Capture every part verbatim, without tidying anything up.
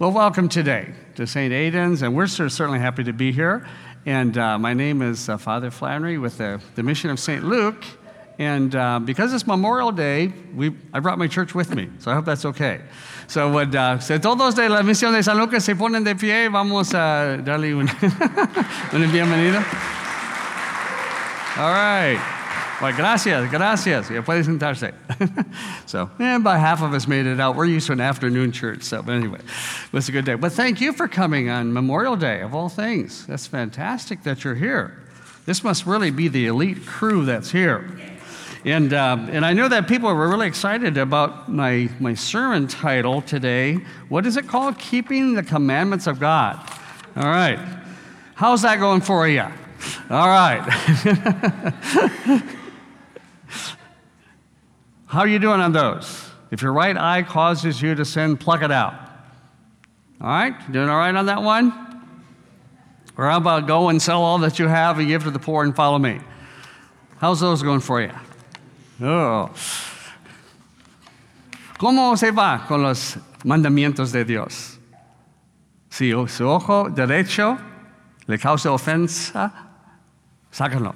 Well, welcome today to Saint Aidan's, and we're certainly happy to be here. And uh, my name is uh, Father Flannery with the, the Mission of Saint Luke. And uh, because it's Memorial Day, we I brought my church with me, so I hope that's okay. So, would, uh, so todos de la Misión de San Lucas se ponen de pie, vamos a darle un, un bienvenido. All right. Well, gracias, gracias. Yeah, puede sentarse. So, and about half of us made it out. We're used to an afternoon church, so but anyway, it was a good day. But thank you for coming on Memorial Day, of all things. That's fantastic that you're here. This must really be the elite crew that's here. And um, and I know that people were really excited about my my sermon title today. What is it called? Keeping the Commandments of God. All right. How's that going for you? All right. How are you doing on those? If your right eye causes you to sin, pluck it out. All right? Doing all right on that one? Or how about go and sell all that you have and give to the poor and follow me? How's those going for you? Oh. ¿Cómo se va con los mandamientos de Dios? Si su ojo derecho le causa ofensa, sácalo.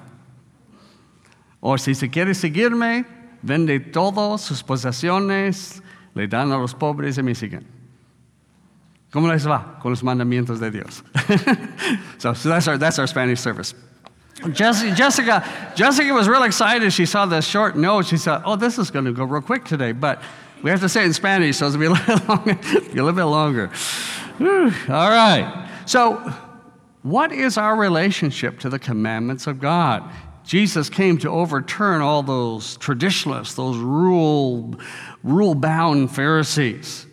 O si se quiere seguirme, vende todos sus posesiones, le dan a los pobres y me siguen. ¿Cómo les va con los mandamientos de Dios? so so that's, our, that's our Spanish service. Jessica, Jessica, Jessica was real excited. She saw this short note. She said, oh, this is going to go real quick today, but we have to say it in Spanish, so it'll be a little, be a little bit longer. Whew. All right. So what is our relationship to the commandments of God? Jesus came to overturn all those traditionalists, those rule, rule-bound Pharisees.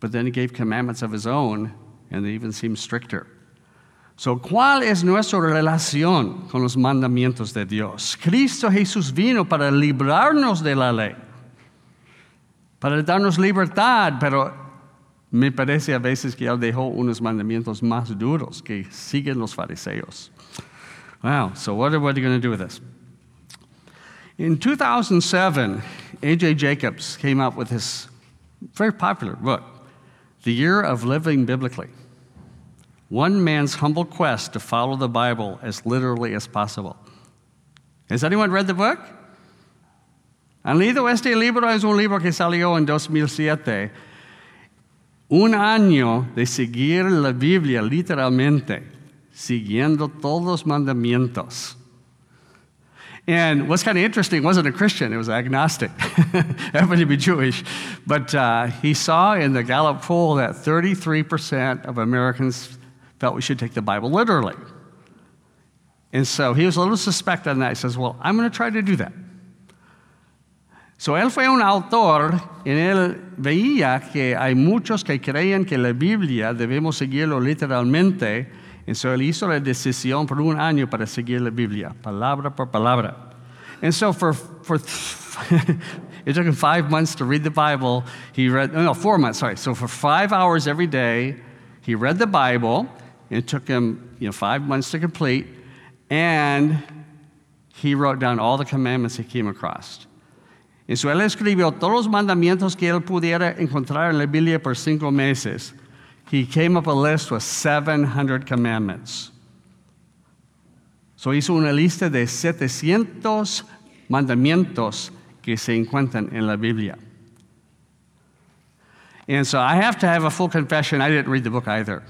But then he gave commandments of his own, and they even seemed stricter. So, ¿cuál es nuestra relación con los mandamientos de Dios? Cristo Jesús vino para librarnos de la ley, para darnos libertad, pero me parece a veces que él dejó unos mandamientos más duros que siguen los fariseos. Wow, so what are, what are you going to do with this? In two thousand seven, A J Jacobs came out with his very popular book, The Year of Living Biblically, One Man's Humble Quest to Follow the Bible as Literally as Possible. Has anyone read the book? ¿Han leído este libro? Es un libro que salió en dos mil siete. Un año de seguir la Biblia literalmente. Siguiendo todos mandamientos. And what's kind of interesting, wasn't a Christian, it was agnostic. Happened to be Jewish. But uh, he saw in the Gallup poll that thirty-three percent of Americans felt we should take the Bible literally. And so he was a little suspect on that. He says, well, I'm going to try to do that. So él fue un autor, en él veía que hay muchos que creen que la Biblia debemos seguirlo literalmente. And so él hizo la decisión por un año para seguir la Biblia, palabra por palabra. And so for, for it took him five months to read the Bible. He read, no, four months, sorry. So for five hours every day, he read the Bible. It took him, you know, five months to complete. And he wrote down all the commandments he came across. And so él escribió todos los mandamientos que él pudiera encontrar en la Biblia por cinco meses. He came up a list with seven hundred commandments. So hizo una lista de setecientos mandamientos que se encuentran en la Biblia. And so I have to have a full confession. I didn't read the book either.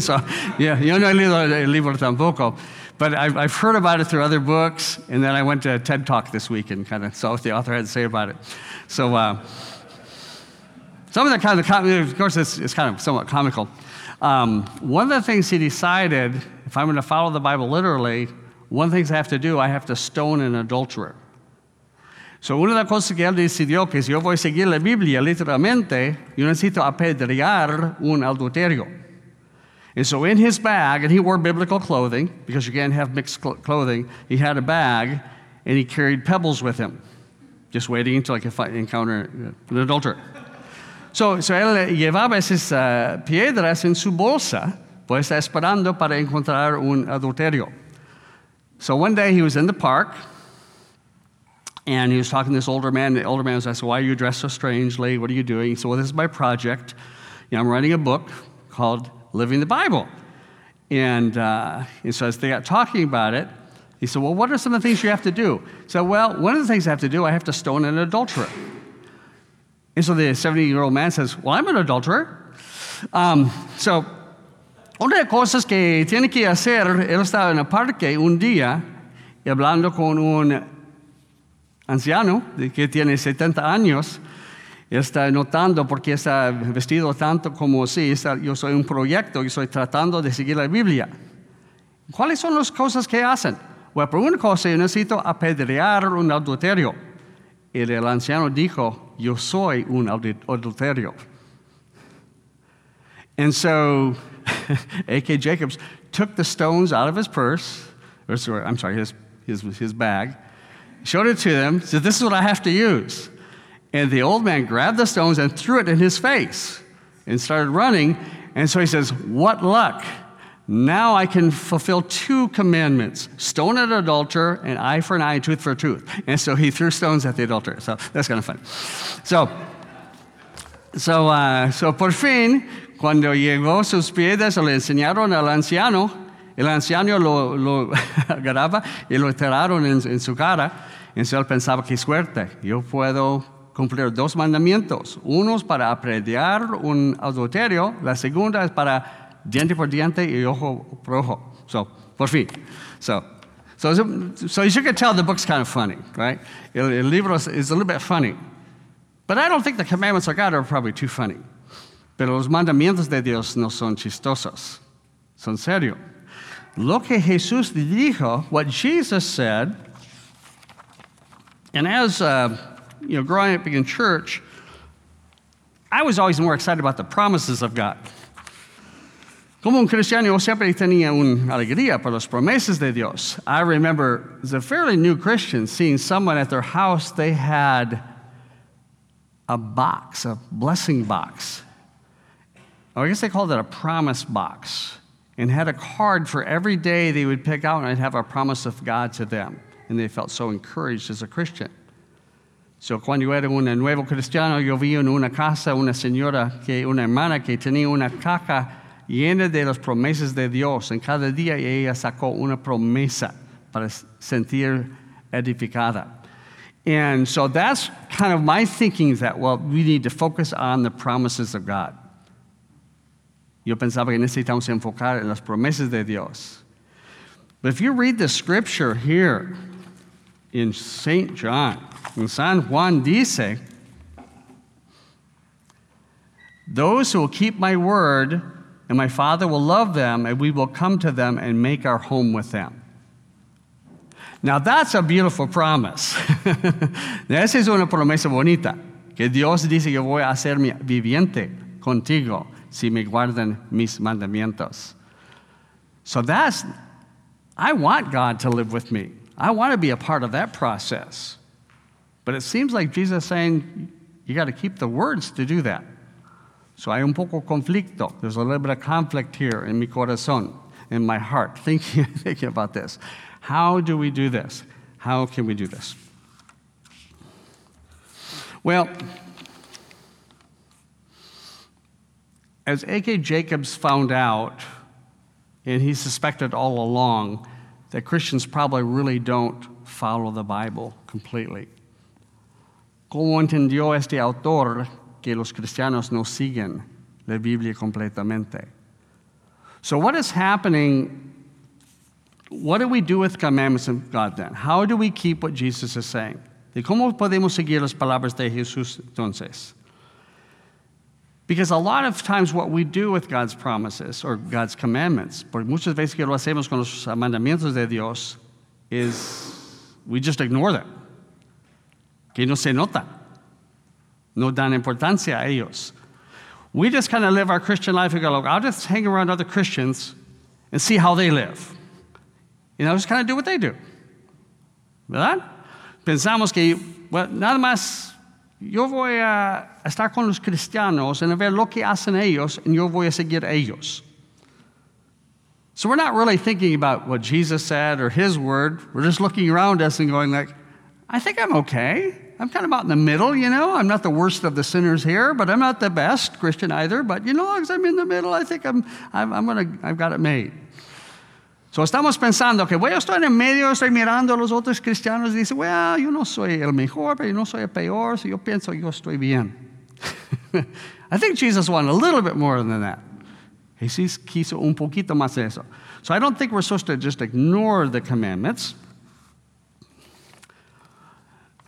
So, yeah, yo no he leído el libro tampoco. But I've, I've heard about it through other books. And then I went to a TED Talk this week and kind of saw what the author had to say about it. So, uh, Some of the kind of, of course, it's, it's kind of somewhat comical. Um, one of the things he decided, if I'm going to follow the Bible literally, one of the things I have to do, I have to stone an adulterer. So, una de las cosas que él decidió que si yo voy a seguir la Biblia literalmente, yo necesito apedrear un adulterio. And so, in his bag, and he wore biblical clothing because you can't have mixed cl- clothing. He had a bag, and he carried pebbles with him, just waiting until I could find, encounter an adulterer. So, so él llevaba esas uh, piedras en su bolsa, pues esperando para encontrar un adulterio. So one day he was in the park, and he was talking to this older man. The older man was asking, why are you dressed so strangely? What are you doing? He said, well, this is my project. You know, I'm writing a book called Living the Bible. And, uh, and so as they got talking about it, he said, well, what are some of the things you have to do? So, well, one of the things I have to do, I have to stone an adulterer. And so the seventy-year-old man says, well, I'm an adulterer. Um, so, una de las cosas que tiene que hacer, él estaba en el parque un día, hablando con un anciano que tiene setenta años, está notando porque está vestido tanto como si está, yo soy un proyecto y estoy tratando de seguir la Biblia. ¿Cuáles son las cosas que hacen? Bueno, por una cosa, yo necesito apedrear un adulterio. Y el anciano dijo, yo soy un adulterio. And so, A K Jacobs took the stones out of his purse, or sorry, I'm sorry, his, his, his bag, showed it to them, said, this is what I have to use. And the old man grabbed the stones and threw it in his face and started running. And so he says, what luck. Now I can fulfill two commandments, stone an adulterer and eye for an eye, tooth for a tooth. And so he threw stones at the adulterer. So that's kind of fun. So, so, uh, so por fin, cuando llegó sus piedras, le enseñaron al anciano. El anciano lo, lo agarraba y lo tiraron en, en su cara. Entonces él pensaba, qué suerte, yo puedo cumplir dos mandamientos. Uno es para apedrear un adulterio, la segunda es para diente por diente y ojo por ojo. So, por fin. So, so, so as you can tell, the book's kind of funny, right? El, el libro is a little bit funny. But I don't think the commandments of God are probably too funny. Pero los mandamientos de Dios no son chistosos. Son serio. Lo que Jesús dijo, what Jesus said, and as... Uh, You know, growing up in church, I was always more excited about the promises of God. Como un cristiano, yo siempre tenía una alegría por las promesas de Dios. I remember, as a fairly new Christian, seeing someone at their house, they had a box, a blessing box. Or I guess they called it a promise box. And had a card for every day they would pick out and I'd have a promise of God to them. And they felt so encouraged as a Christian. So, cuando yo era un nuevo cristiano, yo vi en una casa una señora, que, una hermana que tenía una caja llena de las promesas de Dios. En cada día ella sacó una promesa para sentir edificada. And so that's kind of my thinking that, well, we need to focus on the promises of God. Yo pensaba que necesitamos enfocar en las promesas de Dios. But if you read the scripture here in Saint John, in San Juan dice, those who will keep my word and my Father will love them and we will come to them and make our home with them. Now that's a beautiful promise. Esa es una promesa bonita. Que Dios dice, yo voy a hacerme viviente contigo si me guardan mis mandamientos. So that's, I want God to live with me. I want to be a part of that process. But it seems like Jesus is saying, you got to keep the words to do that. So hay un poco conflicto. There's a little bit of conflict here in mi corazón, in my heart, thinking, thinking about this. How do we do this? How can we do this? Well, as A K Jacobs found out, and he suspected all along, that Christians probably really don't follow the Bible completely. ¿Cómo entendió este autor que los cristianos no siguen la Biblia completamente? So what is happening? What do we do with the commandments of God then? How do we keep what Jesus is saying? ¿Y cómo podemos seguir las palabras de Jesús entonces? Because a lot of times what we do with God's promises or God's commandments, por muchas veces que lo hacemos con los mandamientos de Dios, is we just ignore them. Que no se nota. No dan importancia a ellos. We just kind of live our Christian life and go, look, I'll just hang around other Christians and see how they live. And I'll just kind of do what they do. ¿Verdad? Pensamos que, well, nada más, yo voy a estar con los cristianos and a ver lo que hacen ellos and yo voy a seguir ellos. So we're not really thinking about what Jesus said or his word. We're just looking around us and going like, I think I'm okay. I'm kind of about in the middle, you know. I'm not the worst of the sinners here, but I'm not the best Christian either. But you know, as long as I'm in the middle, I think I'm, I'm, I'm gonna, I've got it made. So estamos pensando que bueno, estoy en el medio, estoy mirando a los otros cristianos y dice, bueno, well, yo no soy el mejor, pero yo no soy el peor, so yo pienso yo estoy bien. I think Jesus wanted a little bit more than that. Jesús quiso un poquito más de eso. So I don't think we're supposed to just ignore the commandments,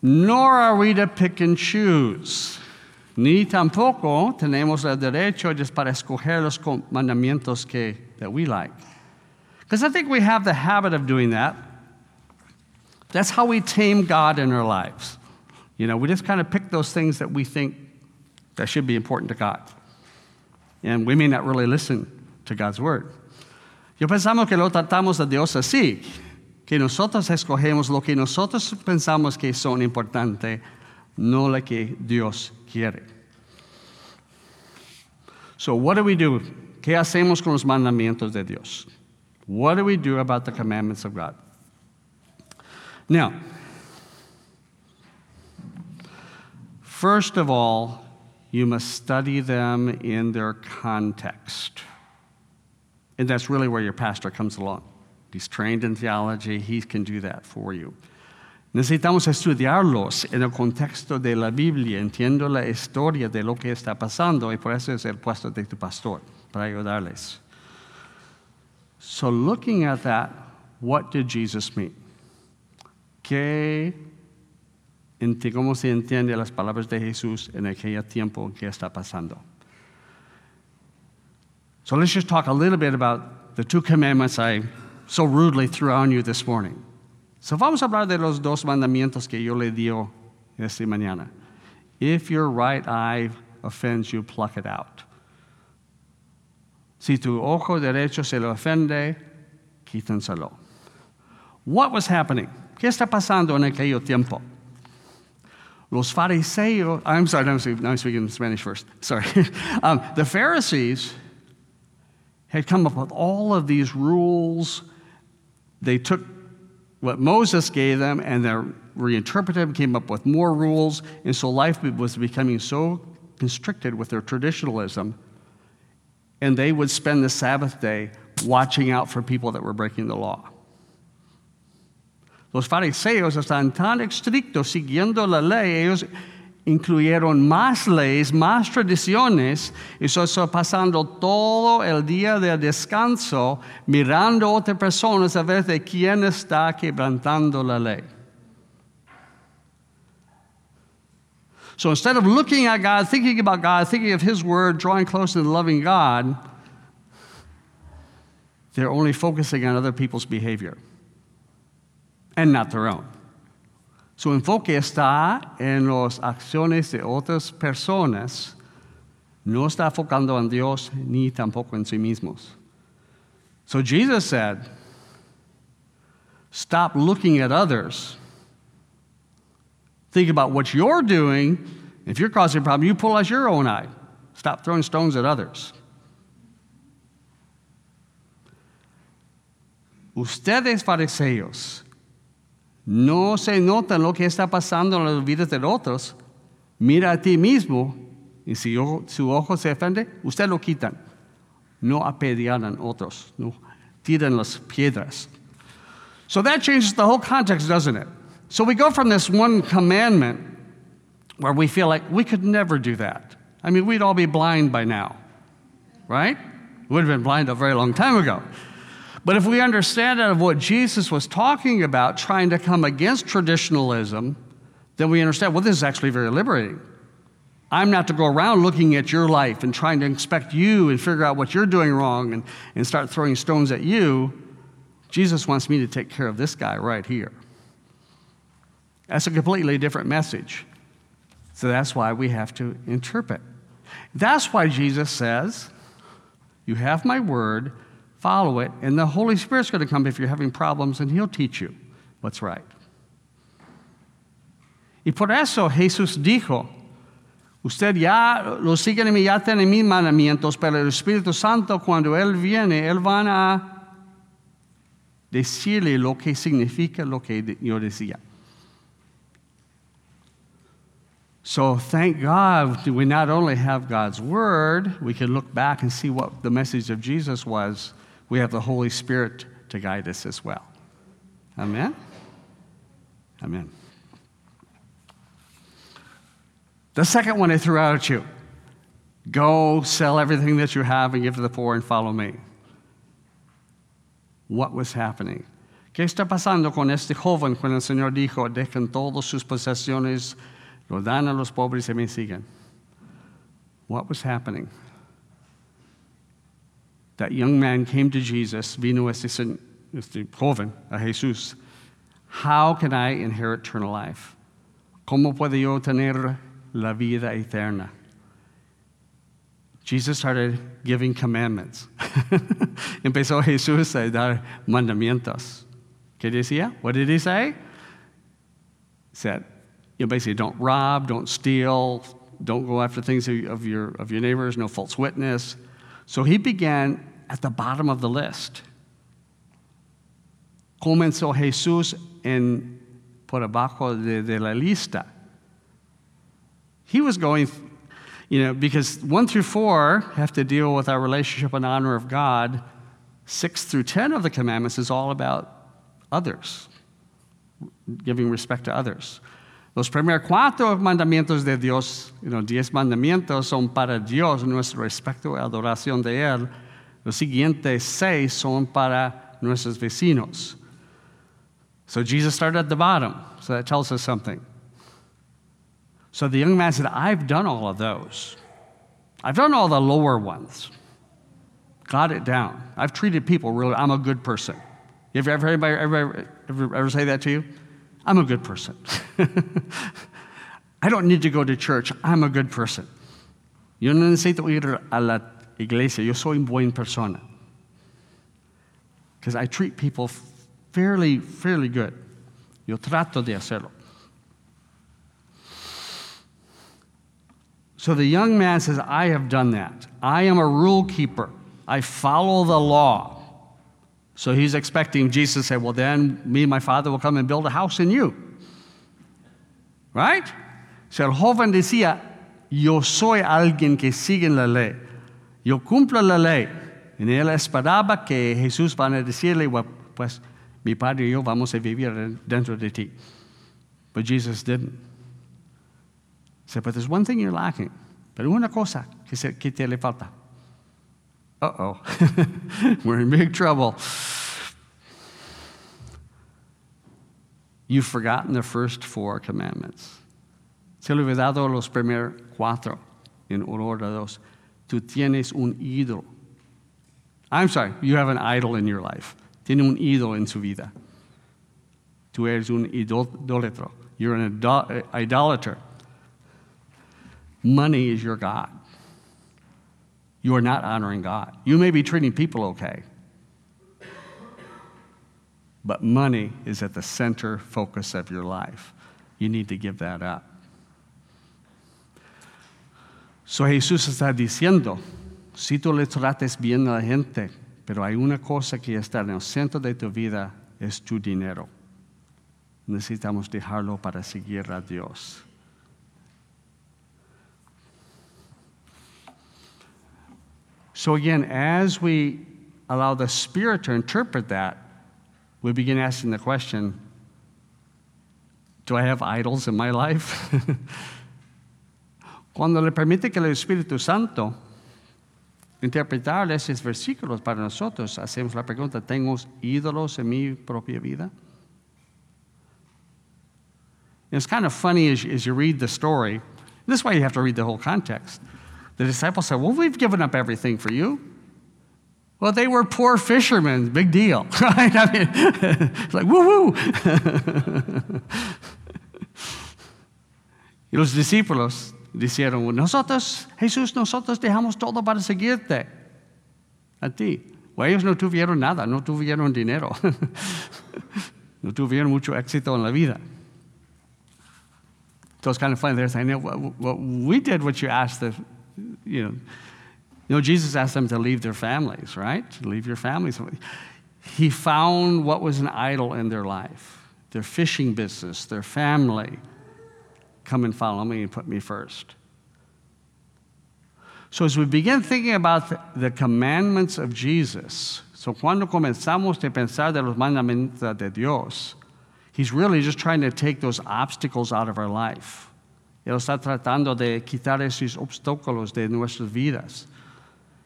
nor are we to pick and choose. Ni tampoco tenemos el derecho just para escoger los mandamientos que that we like. Because I think we have the habit of doing that. That's how we tame God in our lives. You know, we just kind of pick those things that we think that should be important to God. And we may not really listen to God's word. Yo pensamos que lo tratamos a Dios así, que nosotros escogemos lo que nosotros pensamos que son importante, no lo que Dios quiere. So what do we do? ¿Qué hacemos con los mandamientos de Dios? What do we do about the commandments of God? Now, first of all, you must study them in their context. And that's really where your pastor comes along. He's trained in theology. He can do that for you. Necesitamos estudiarlos en el contexto de la Biblia. Entiendo la historia de lo que está pasando, y por eso es el puesto de tu pastor, para ayudarles. So looking at that, what did Jesus mean? ¿Qué, ¿Cómo se entiende las palabras de Jesús en aquel tiempo que está pasando? So let's just talk a little bit about the two commandments I so rudely threw on you this morning. So vamos a hablar de los dos mandamientos que yo le dio esta mañana. If your right eye offends you, pluck it out. Si tu ojo derecho se le ofende, quítenselo. What was happening? ¿Qué está pasando en aquel tiempo? Los fariseos, I'm sorry, now I'm speaking in Spanish first. Sorry. um, the Pharisees had come up with all of these rules. They took what Moses gave them and they reinterpreted them, came up with more rules. And so life was becoming so constricted with their traditionalism. And they would spend the Sabbath day watching out for people that were breaking the law. Los fariseos están tan estrictos siguiendo la ley, ellos incluyeron más leyes, más tradiciones, y eso pasando todo el día de descanso mirando a otras personas a ver de quién está quebrantando la ley. So instead of looking at God, thinking about God, thinking of His Word, drawing close to the loving God, they're only focusing on other people's behavior and not their own. Su enfoque está en las acciones de otras personas, no está enfocando en Dios ni tampoco en sí mismos. So Jesus said, stop looking at others. Think about what you're doing. If you're causing a problem, you pull out your own eye. Stop throwing stones at others. Ustedes fariseos, no se notan lo que está pasando en las vidas de otros. Mira a ti mismo, y si su ojo se ofende, usted lo quitan. No apedrean a otros, no tiran las piedras. So that changes the whole context, doesn't it? So we go from this one commandment where we feel like we could never do that. I mean, we'd all be blind by now, right? We would have been blind a very long time ago. But if we understand that of what Jesus was talking about, trying to come against traditionalism, then we understand, well, this is actually very liberating. I'm not to go around looking at your life and trying to inspect you and figure out what you're doing wrong and, and start throwing stones at you. Jesus wants me to take care of this guy right here. That's a completely different message. So that's why we have to interpret. That's why Jesus says, you have my word, follow it, and the Holy Spirit's going to come if you're having problems, and He'll teach you what's right. Y por eso Jesús dijo, usted ya, los siguen y ya tienen mis mandamientos, pero el Espíritu Santo, cuando Él viene, Él va a decirle lo que significa lo que yo decía. So thank God we not only have God's Word, we can look back and see what the message of Jesus was. We have the Holy Spirit to guide us as well. Amen? Amen. The second one I threw out at you, go sell everything that you have and give to the poor and follow me. What was happening? ¿Qué está pasando con este joven cuando el Señor dijo, dejen todas sus posesiones, lo dan a los pobres y me siguen? What was happening? That young man came to Jesus, vino este, este joven a Jesús. How can I inherit eternal life? ¿Cómo puedo yo tener la vida eterna? Jesus started giving commandments. Empezó Jesús a dar mandamientos. ¿Qué decía? What did he say? He said, you know, basically don't rob, don't steal, don't go after things of your, of your neighbors, no false witness. So he began at the bottom of the list. Comenzó Jesús en por abajo de, de la lista. He was going... You know, because one through four have to deal with our relationship and honor of God. Six through ten of the commandments is all about others, giving respect to others. Los primeros cuatro mandamientos de Dios, you know, diez mandamientos son para Dios, nuestro respeto y adoración de Él. Los siguientes seis son para nuestros vecinos. So Jesus started at the bottom, so that tells us something. So the young man said, I've done all of those. I've done all the lower ones. Got it down. I've treated people really, I'm a good person. You ever, ever, anybody, ever, ever, ever say that to you? I'm a good person. I don't need to go to church. I'm a good person. Yo no necesito ir a la iglesia. Yo soy buena persona. Because I treat people fairly, fairly good. Yo trato de hacerlo. So the young man says, I have done that. I am a rule keeper. I follow the law. So he's expecting Jesus to say, well, then me and my father will come and build a house in you. Right? So el joven decía, yo soy alguien que sigue la ley. Yo cumplo la ley. Y él esperaba que Jesús van a decirle, well, pues mi padre y yo vamos a vivir dentro de ti. But Jesus didn't. He said, but there's one thing you're lacking. Pero una cosa que, se, que te le falta. Uh-oh. We're in big trouble. You've forgotten the first four commandments. Se le he dado los primeros cuatro. En honor a dos. Tú tienes un ídolo. I'm sorry, you have an idol in your life. Tiene un ídolo en su vida. Tú eres un idolatro. You're an idol- idolater. Money is your God. You are not honoring God. You may be treating people okay, but money is at the center focus of your life. You need to give that up. So Jesús está diciendo, si tú le trates bien a la gente, pero hay una cosa que está en el centro de tu vida, es tu dinero. Necesitamos dejarlo para seguir a Dios. So again, as we allow the Spirit to interpret that, we begin asking the question, do I have idols in my life? Cuando le permite que el Espíritu Santo interpretar esos versículos para nosotros, hacemos la pregunta, ¿tengo ídolos en mi propia vida? It's kind of funny as, as you read the story. This is why you have to read the whole context. The disciples said, well, we've given up everything for you. Well, they were poor fishermen. Big deal, right? I mean, it's like, woo-woo. Y los discípulos dijeron, nosotros, Jesús, nosotros dejamos todo para seguirte. A ti. Well, ellos no tuvieron nada, no tuvieron dinero. No tuvieron mucho éxito en la vida. So it's kind of funny. They're saying, well, we did what you asked us. You know, you know, Jesus asked them to leave their families, right? To leave your families. He found what was an idol in their life, their fishing business, their family. come and follow me and put me first. So as we begin thinking about the commandments of Jesus, so cuando comenzamos a pensar de los mandamientos de Dios, he's really just trying to take those obstacles out of our life. Él está tratando de quitar esos obstáculos de nuestras vidas.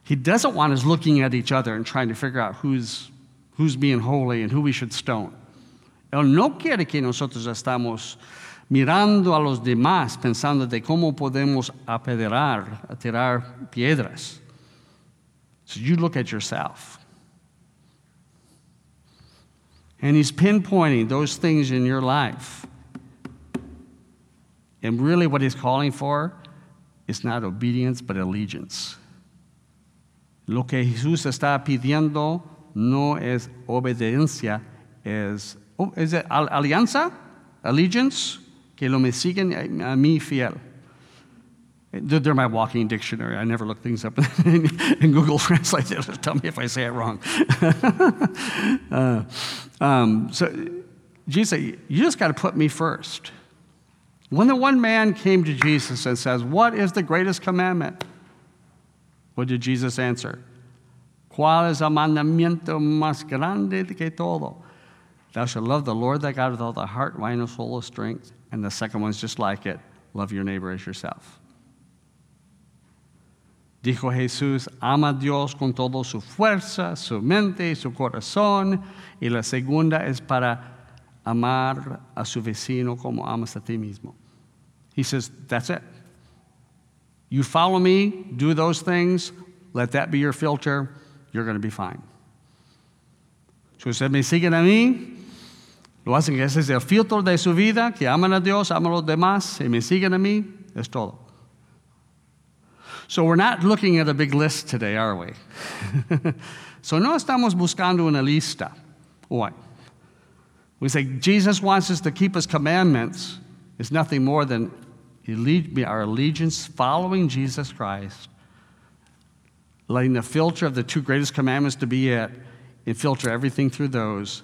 He doesn't want us looking at each other and trying to figure out who's, who's being holy and who we should stone. Él no quiere que nosotros estamos mirando a los demás, pensando de cómo podemos apedrear, tirar piedras. So you look at yourself. And he's pinpointing those things in your life. And really what he's calling for is not obedience, but allegiance. Lo que Jesús está pidiendo no es obediencia, es, oh, es al, alianza, allegiance, que lo me siguen a mí fiel. They're my walking dictionary. I never look things up in Google Translate. It'll tell me if I say it wrong. uh, um, so Jesus said, you just got to put me first. When the one man came to Jesus and says, what is the greatest commandment? What did Jesus answer? ¿Cuál es el mandamiento más grande que todo? Thou shalt love the Lord thy God with all thy heart, mind, and soul, and strength. And the second one's just like it. Love your neighbor as yourself. Dijo Jesús, ama a Dios con toda su fuerza, su mente y su corazón. Y la segunda es para amar a su vecino como amas a ti mismo. He says, that's it. You follow me, do those things, let that be your filter, you're going to be fine. Si usted me siguen a mí, lo hacen que ese es el filtro de su vida, que aman a Dios, aman a los demás, y me siguen a mí, es todo. So we're not looking at a big list today, are we? So no estamos buscando una lista. Why? We say Jesus wants us to keep his commandments. It's nothing more than our allegiance following Jesus Christ, letting the filter of the two greatest commandments to be it, and filter everything through those,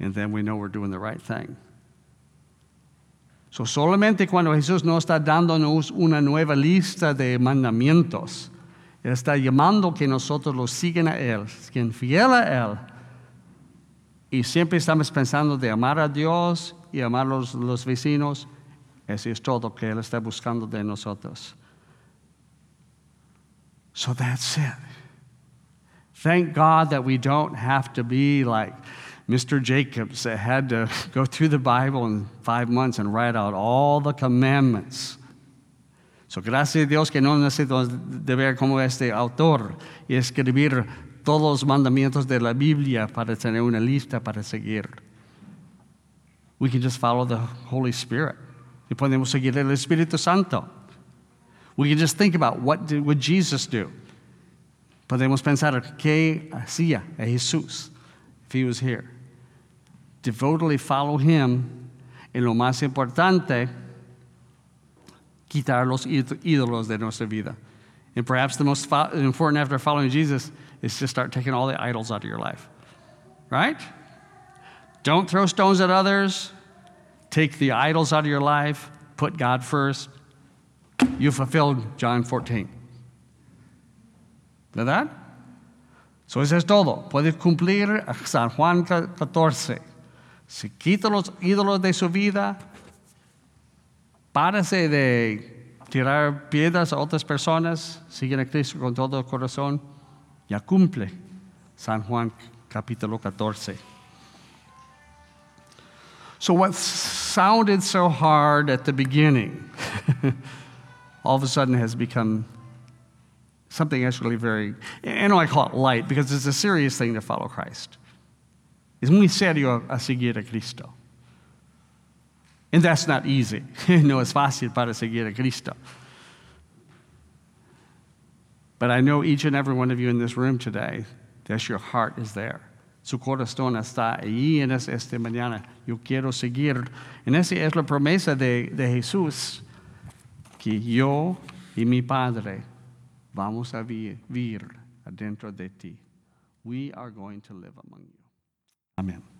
and then we know we're doing the right thing. So solamente cuando Jesús no está dándonos una nueva lista de mandamientos, Él está llamando que nosotros los sigan a Él, sigan fiel a Él. Y siempre estamos pensando de amar a Dios y amar a los, los vecinos. Eso es todo que Él está buscando de nosotros. So that's it. Thank God that we don't have to be like Mister Jacobs that had to go through the Bible in five months and write out all the commandments. So, gracias a Dios que no necesito de ver como este autor y escribir todos los mandamientos de la Biblia para tener una lista para seguir. We can just follow the Holy Spirit. Y podemos seguir el Espíritu Santo. We can just think about what did, would Jesus do. Podemos pensar qué hacía Jesús if he was here. Devotedly follow him, en lo más importante, quitar los ídolos de nuestra vida. And perhaps the most fo- important after following Jesus is to start taking all the idols out of your life. Right? Don't throw stones at others. Take the idols out of your life. Put God first. You fulfilled John fourteen. ¿Verdad? So eso es todo. Puede cumplir San Juan catorce. Si quita los ídolos de su vida, párese de tirar piedras a otras personas, siguen a Cristo con todo el corazón, ya cumple San Juan capítulo catorce. So what sounded so hard at the beginning, all of a sudden has become something actually very, I know I call it light because it's a serious thing to follow Christ. Es muy serio a seguir a Cristo. And that's not easy. No es fácil para seguir a Cristo. But I know each and every one of you in this room today, that your heart is there. Su corazón está allí en esta mañana. Yo quiero seguir. En esa es la promesa de, de Jesús, que yo y mi Padre vamos a vivir adentro de ti. We are going to live among you. Amen.